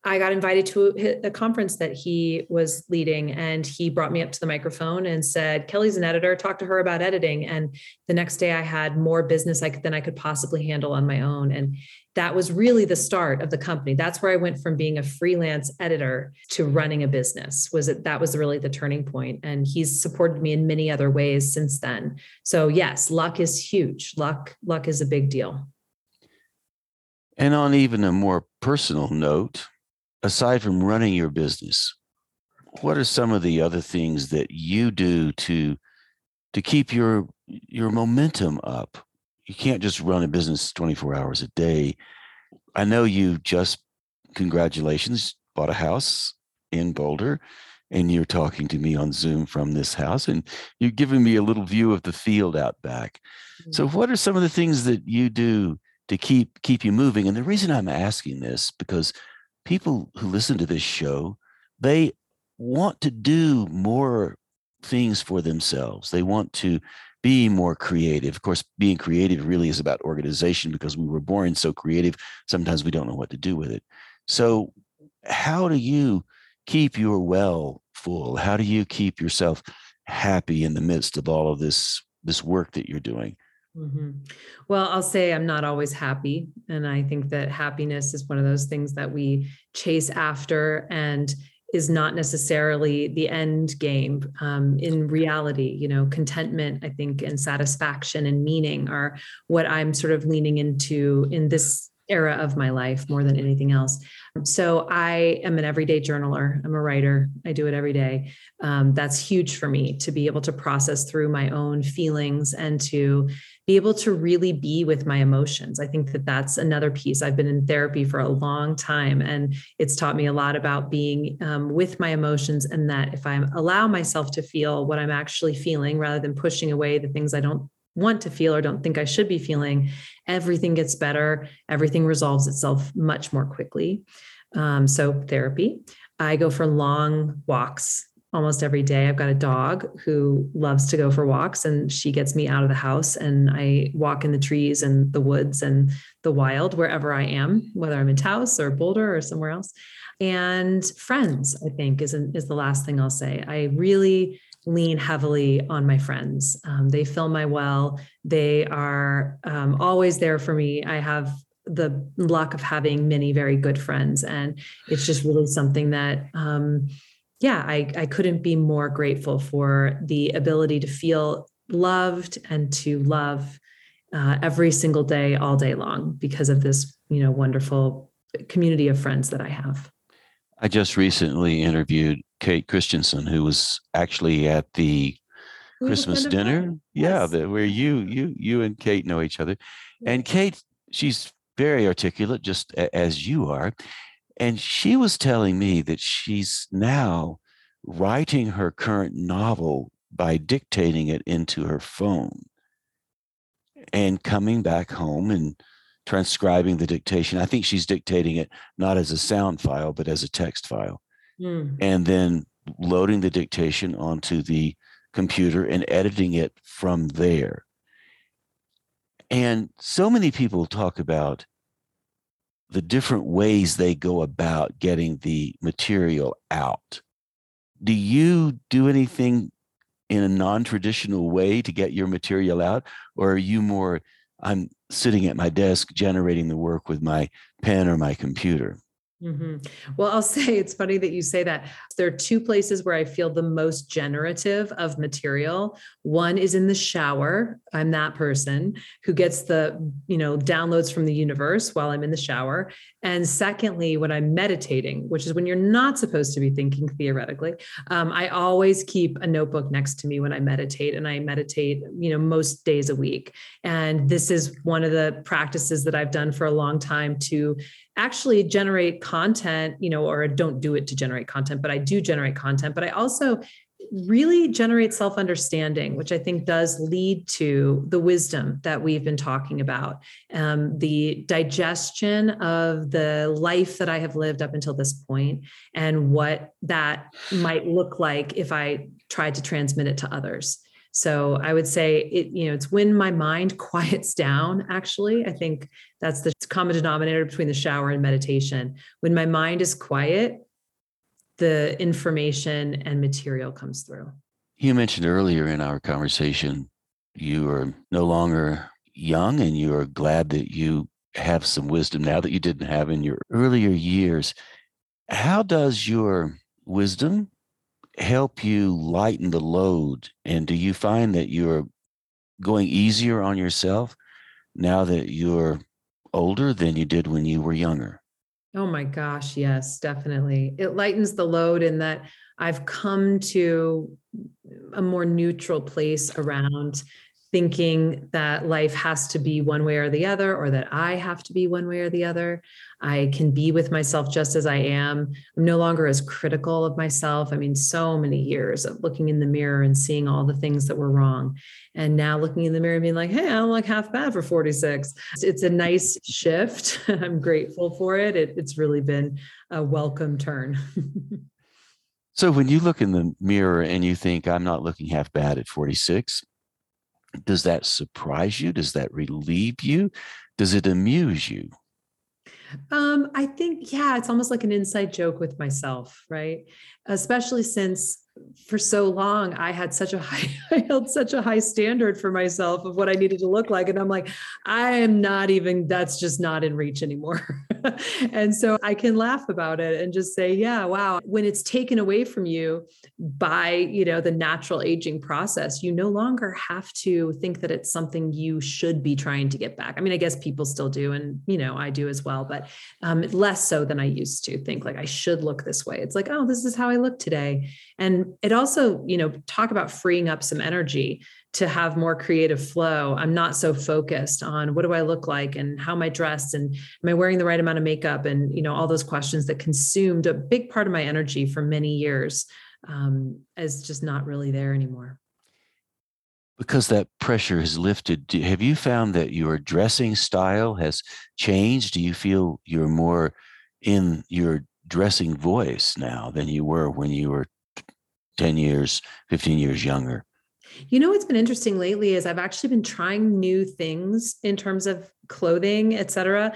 I got invited to a conference that he was leading, and he brought me up to the microphone and said, Kelly's an editor, talk to her about editing. And the next day I had more business than I could possibly handle on my own. And that was really the start of the company. That's where I went from being a freelance editor to running a business. That was really the turning point. And he's supported me in many other ways since then. So yes, luck is huge. Luck is a big deal. And on even a more personal note, aside from running your business, what are some of the other things that you do to keep your momentum up? You can't just run a business 24 hours a day. I know you just, congratulations, bought a house in Boulder, and you're talking to me on Zoom from this house, and you're giving me a little view of the field out back. Mm-hmm. So what are some of the things that you do to keep you moving? And the reason I'm asking this, because people who listen to this show, they want to do more things for themselves. They want to be more creative. Of course, being creative really is about organization, because we were born so creative. Sometimes we don't know what to do with it. So how do you keep your well full? How do you keep yourself happy in the midst of all of this work that you're doing? Mm-hmm. Well, I'll say I'm not always happy. And I think that happiness is one of those things that we chase after. And is not necessarily the end game in reality. You know, contentment, I think, and satisfaction and meaning are what I'm sort of leaning into in this era of my life more than anything else. So I am an everyday journaler. I'm a writer. I do it every day. That's huge for me to be able to process through my own feelings and to be able to really be with my emotions. I think that that's another piece. I've been in therapy for a long time, and it's taught me a lot about being with my emotions, and that if I allow myself to feel what I'm actually feeling rather than pushing away the things I don't want to feel or don't think I should be feeling, everything gets better. Everything resolves itself much more quickly. So therapy. I go for long walks almost every day. I've got a dog who loves to go for walks, and she gets me out of the house, and I walk in the trees and the woods and the wild, wherever I am, whether I'm in Taos or Boulder or somewhere else. And friends, I think, is the last thing I'll say. I really lean heavily on my friends. They fill my well. They are always there for me. I have the luck of having many very good friends, and it's just really something that, I couldn't be more grateful for the ability to feel loved and to love every single day, all day long, because of this, wonderful community of friends that I have. I just recently interviewed Kate Christensen, who was actually at the Christmas dinner. Yes. Yeah, where you and Kate know each other. And Kate, she's very articulate, just as you are. And she was telling me that she's now writing her current novel by dictating it into her phone and coming back home and transcribing the dictation. I think she's dictating it not as a sound file, but as a text file. And then loading the dictation onto the computer and editing it from there. And so many people talk about the different ways they go about getting the material out. Do you do anything in a non-traditional way to get your material out? Or are you more, I'm sitting at my desk generating the work with my pen or my computer? Mm-hmm. Well, I'll say it's funny that you say that. There are two places where I feel the most generative of material. One is in the shower. I'm that person who gets the, downloads from the universe while I'm in the shower. And secondly, when I'm meditating, which is when you're not supposed to be thinking theoretically, I always keep a notebook next to me when I meditate, and I meditate, most days a week. And this is one of the practices that I've done for a long time to actually generate content, or I don't do it to generate content, but I do generate content, but I also really generate self-understanding, which I think does lead to the wisdom that we've been talking about, the digestion of the life that I have lived up until this point and what that might look like if I tried to transmit it to others. So I would say it's when my mind quiets down, actually. I think that's the common denominator between the shower and meditation. When my mind is quiet, the information and material comes through. You mentioned earlier in our conversation, you are no longer young and you are glad that you have some wisdom now that you didn't have in your earlier years. How does your wisdom help you lighten the load? And do you find that you're going easier on yourself now that you're older than you did when you were younger? Oh my gosh, yes, definitely. It lightens the load in that I've come to a more neutral place around thinking that life has to be one way or the other, or that I have to be one way or the other. I can be with myself just as I am. I'm no longer as critical of myself. I mean, so many years of looking in the mirror and seeing all the things that were wrong. And now looking in the mirror and being like, hey, I don't look half bad for 46. It's a nice shift. I'm grateful for it. It's really been a welcome turn. So when you look in the mirror and you think, I'm not looking half bad at 46, does that surprise you? Does that relieve you? Does it amuse you? I think, it's almost like an inside joke with myself, right? Especially since for so long, I held such a high standard for myself of what I needed to look like. And I'm like, that's just not in reach anymore. And so I can laugh about it and just say, yeah, wow. When it's taken away from you by, you know, the natural aging process, you no longer have to think that it's something you should be trying to get back. I mean, I guess people still do. And, you know, I do as well, but less so than I used to think like I should look this way. It's like, oh, this is how I look today. And it also, you know, talk about freeing up some energy to have more creative flow. I'm not so focused on what do I look like and how am I dressed and am I wearing the right amount of makeup and, you know, all those questions that consumed a big part of my energy for many years is just not really there anymore. Because that pressure has lifted, have you found that your dressing style has changed? Do you feel you're more in your dressing voice now than you were when you were 10 years, 15 years younger? You know, what's been interesting lately is I've actually been trying new things in terms of clothing, et cetera.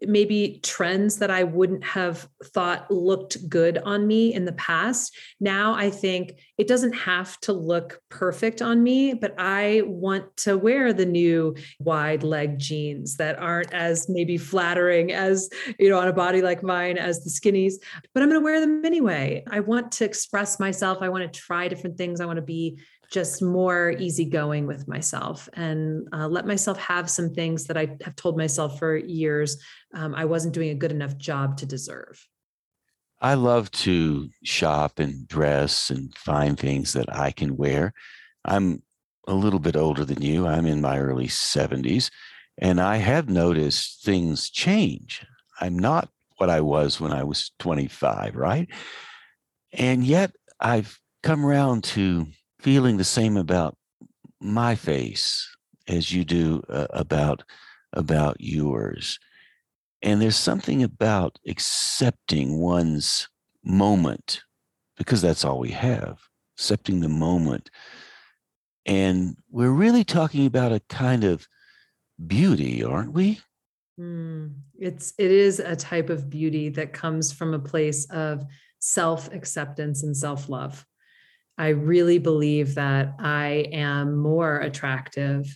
Maybe trends that I wouldn't have thought looked good on me in the past. Now I think it doesn't have to look perfect on me, but I want to wear the new wide leg jeans that aren't as maybe flattering as, you know, on a body like mine as the skinnies, but I'm going to wear them anyway. I want to express myself. I want to try different things. I want to be just more easygoing with myself and let myself have some things that I have told myself for years I wasn't doing a good enough job to deserve. I love to shop and dress and find things that I can wear. I'm a little bit older than you. I'm in my early 70s, and I have noticed things change. I'm not what I was when I was 25, right? And yet I've come around to feeling the same about my face as you do about yours. And there's something about accepting one's moment, because that's all we have, accepting the moment. And we're really talking about a kind of beauty, aren't we? It is a type of beauty that comes from a place of self-acceptance and self-love. I really believe that I am more attractive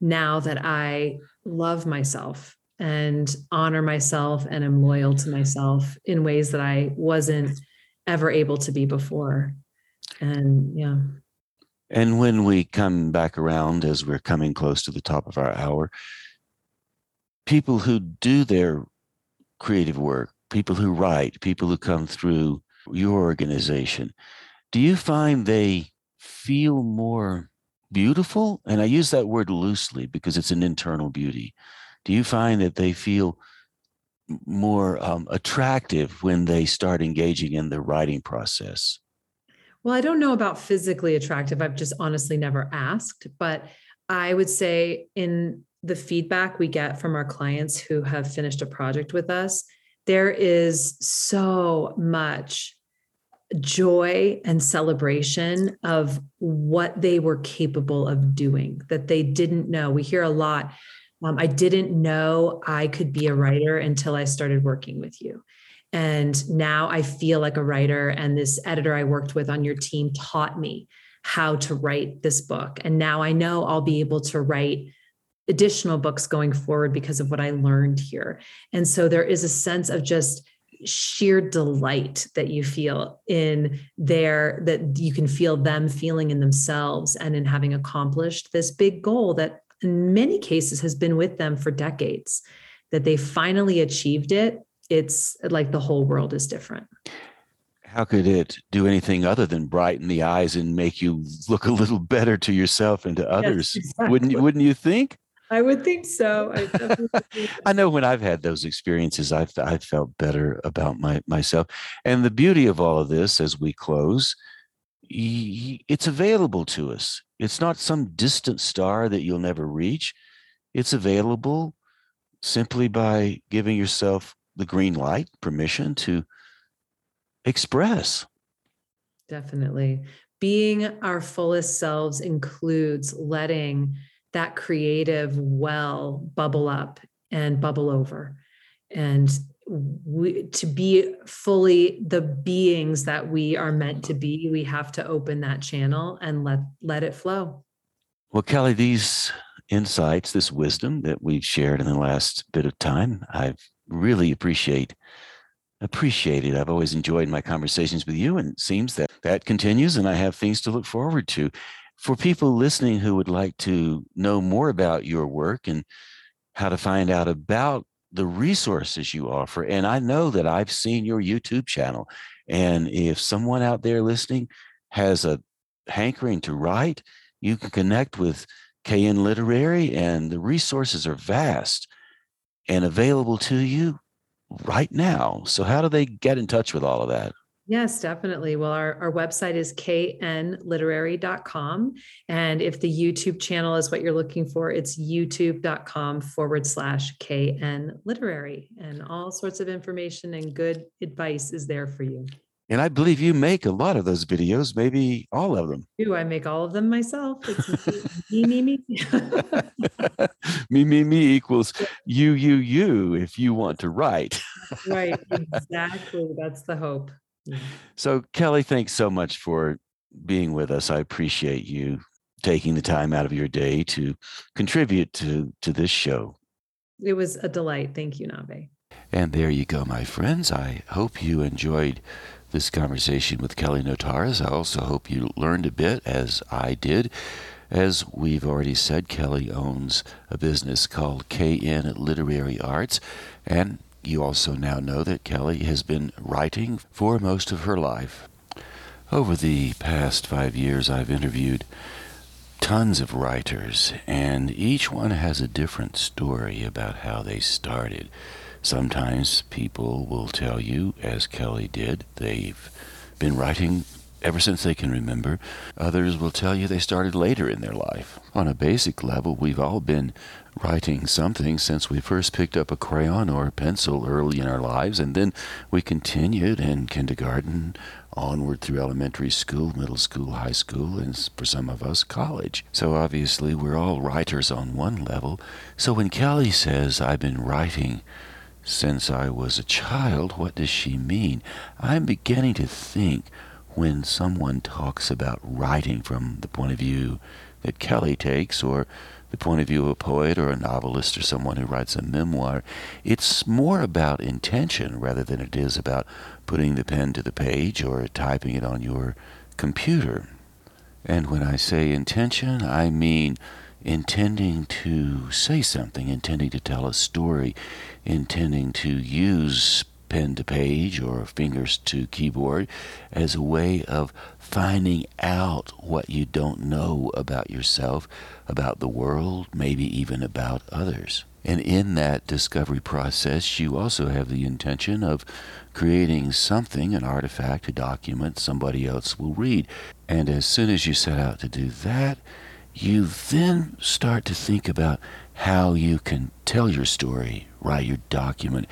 now that I love myself and honor myself and am loyal to myself in ways that I wasn't ever able to be before. And yeah. And when we come back around, as we're coming close to the top of our hour, people who do their creative work, people who write, people who come through your organization, do you find they feel more beautiful? And I use that word loosely because it's an internal beauty. Do you find that they feel more attractive when they start engaging in the writing process? Well, I don't know about physically attractive. I've just honestly never asked, but I would say in the feedback we get from our clients who have finished a project with us, there is so much joy and celebration of what they were capable of doing that they didn't know. We hear a lot. I didn't know I could be a writer until I started working with you. And now I feel like a writer, and this editor I worked with on your team taught me how to write this book. And now I know I'll be able to write additional books going forward because of what I learned here. And so there is a sense of just sheer delight that you feel in there, that you can feel them feeling in themselves and in having accomplished this big goal that in many cases has been with them for decades, that they finally achieved it. It's like the whole world is different. How could it do anything other than brighten the eyes and make you look a little better to yourself and to others? Yes, exactly. Wouldn't you think? I would think so. I know when I've had those experiences, I've felt better about myself. And the beauty of all of this, as we close, it's available to us. It's not some distant star that you'll never reach. It's available simply by giving yourself the green light, permission to express. Definitely. Being our fullest selves includes letting that creative well bubble up and bubble over. And to be fully the beings that we are meant to be, we have to open that channel and let it flow. Well, Kelly, these insights, this wisdom that we've shared in the last bit of time, I've really appreciate it. I've always enjoyed my conversations with you, and it seems that that continues, and I have things to look forward to. For people listening who would like to know more about your work and how to find out about the resources you offer, and I know that I've seen your YouTube channel, and if someone out there listening has a hankering to write, you can connect with KN Literary, and the resources are vast and available to you right now. So how do they get in touch with all of that? Yes, definitely. Well, our website is knliterary.com. And if the YouTube channel is what you're looking for, it's youtube.com/KN Literary. And all sorts of information and good advice is there for you. And I believe you make a lot of those videos, maybe all of them. I make all of them myself. It's me. Me equals you, if you want to write. Right, exactly. That's the hope. Yeah. So, Kelly, thanks so much for being with us. I appreciate you taking the time out of your day to contribute to this show. It was a delight. Thank you, Nave. And there you go, my friends. I hope you enjoyed this conversation with Kelly Notaras. I also hope you learned a bit, as I did. As we've already said, Kelly owns a business called KN Literary Arts, and you also now know that Kelly has been writing for most of her life. Over the past 5 years, I've interviewed tons of writers, and each one has a different story about how they started. Sometimes people will tell you, as Kelly did, they've been writing ever since they can remember. Others will tell you they started later in their life. On a basic level, we've all been writing something since we first picked up a crayon or a pencil early in our lives, and then we continued in kindergarten, onward through elementary school, middle school, high school, and for some of us, college. So obviously, we're all writers on one level. So when Kelly says, I've been writing since I was a child, what does she mean? I'm beginning to think, when someone talks about writing from the point of view that Kelly takes, or the point of view of a poet or a novelist or someone who writes a memoir, it's more about intention rather than it is about putting the pen to the page or typing it on your computer. And when I say intention, I mean intending to say something, intending to tell a story, intending to use pen to page or fingers to keyboard as a way of finding out what you don't know about yourself, about the world, maybe even about others. And in that discovery process, you also have the intention of creating something, an artifact, a document somebody else will read. And as soon as you set out to do that, you then start to think about how you can tell your story, write your document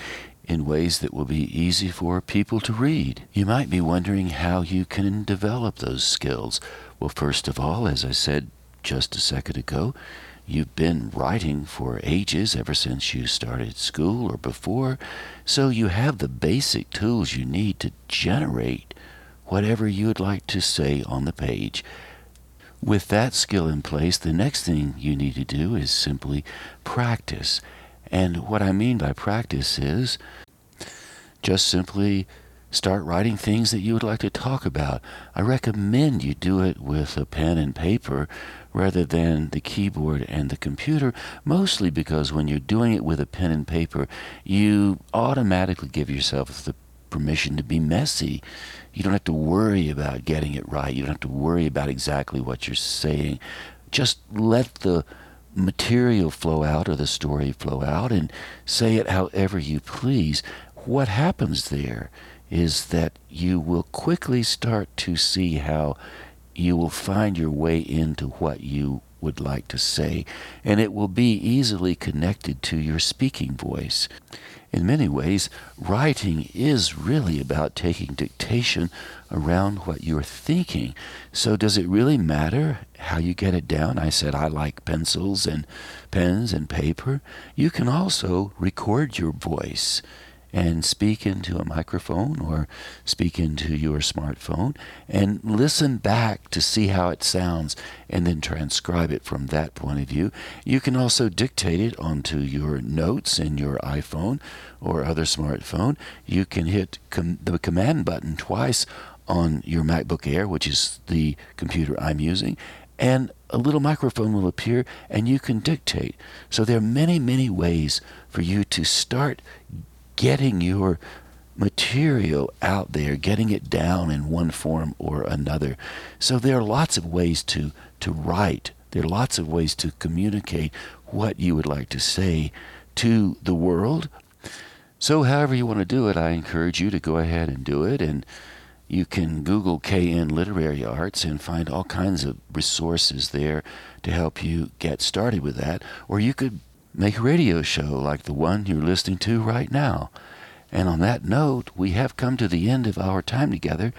in ways that will be easy for people to read. You might be wondering how you can develop those skills. Well, first of all, as I said just a second ago, you've been writing for ages, ever since you started school or before, so you have the basic tools you need to generate whatever you would like to say on the page. With that skill in place, the next thing you need to do is simply practice. And what I mean by practice is just simply start writing things that you would like to talk about. I recommend you do it with a pen and paper rather than the keyboard and the computer, mostly because when you're doing it with a pen and paper, you automatically give yourself the permission to be messy. You don't have to worry about getting it right. You don't have to worry about exactly what you're saying. Just let the material flow out, or the story flow out, and say it however you please. What happens there is that you will quickly start to see how you will find your way into what you would like to say, and it will be easily connected to your speaking voice. In many ways, writing is really about taking dictation around what you're thinking. So does it really matter how you get it down? I said I like pencils and pens and paper. You can also record your voice and speak into a microphone or speak into your smartphone and listen back to see how it sounds and then transcribe it from that point of view. You can also dictate it onto your notes in your iPhone or other smartphone. You can hit the command button twice on your MacBook Air, which is the computer I'm using, and a little microphone will appear and you can dictate. So there are many, many ways for you to start getting your material out there, getting it down in one form or another. So there are lots of ways to write. There are lots of ways to communicate what you would like to say to the world. So however you want to do it, I encourage you to go ahead and do it. And you can Google KN Literary Arts and find all kinds of resources there to help you get started with that. Or you could make a radio show like the one you're listening to right now. And on that note, we have come to the end of our time together.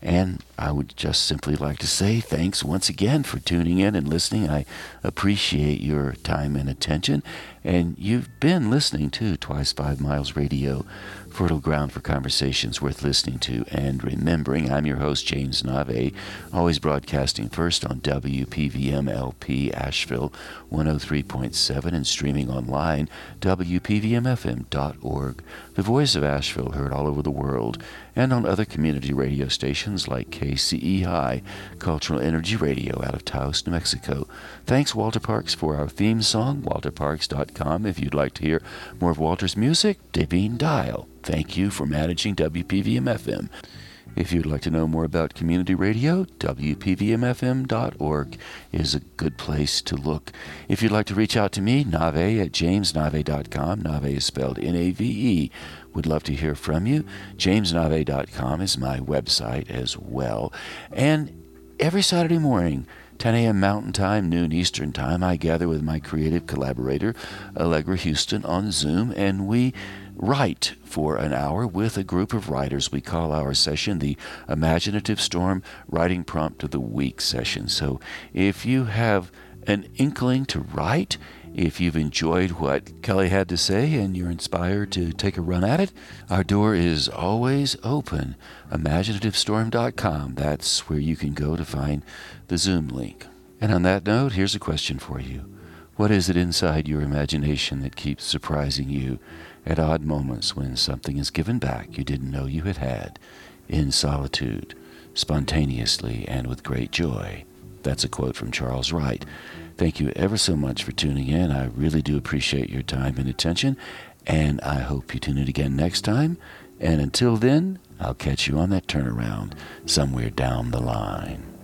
And I would just simply like to say thanks once again for tuning in and listening. I appreciate your time and attention. And you've been listening to Twice 5 Miles Radio, fertile ground for conversations worth listening to and remembering. I'm your host, James Nave, always broadcasting first on WPVMLP Asheville 103.7 and streaming online, WPVMFM.org. The voice of Asheville heard all over the world and on other community radio stations like KCEI, Cultural Energy Radio out of Taos, New Mexico. Thanks, Walter Parks, for our theme song, walterparks.com. If you'd like to hear more of Walter's music, Davine Dial. Thank you for managing WPVMFM. If you'd like to know more about community radio, WPVMFM.org is a good place to look. If you'd like to reach out to me, Nave at jamesnave.com. Nave is spelled N-A-V-E. Would love to hear from you. jamesnave.com is my website as well. And every Saturday morning, 10 a.m. Mountain Time, noon Eastern Time, I gather with my creative collaborator, Allegra Houston, on Zoom, and we write for an hour with a group of writers. We call our session the Imaginative Storm Writing Prompt of the Week session. So if you have an inkling to write, if you've enjoyed what Kelly had to say and you're inspired to take a run at it, our door is always open. ImaginativeStorm.com. That's where you can go to find the Zoom link. And on that note, here's a question for you. What is it inside your imagination that keeps surprising you at odd moments when something is given back you didn't know you had had, in solitude, spontaneously, and with great joy? That's a quote from Charles Wright. Thank you ever so much for tuning in. I really do appreciate your time and attention, and I hope you tune in again next time. And until then, I'll catch you on that turnaround somewhere down the line.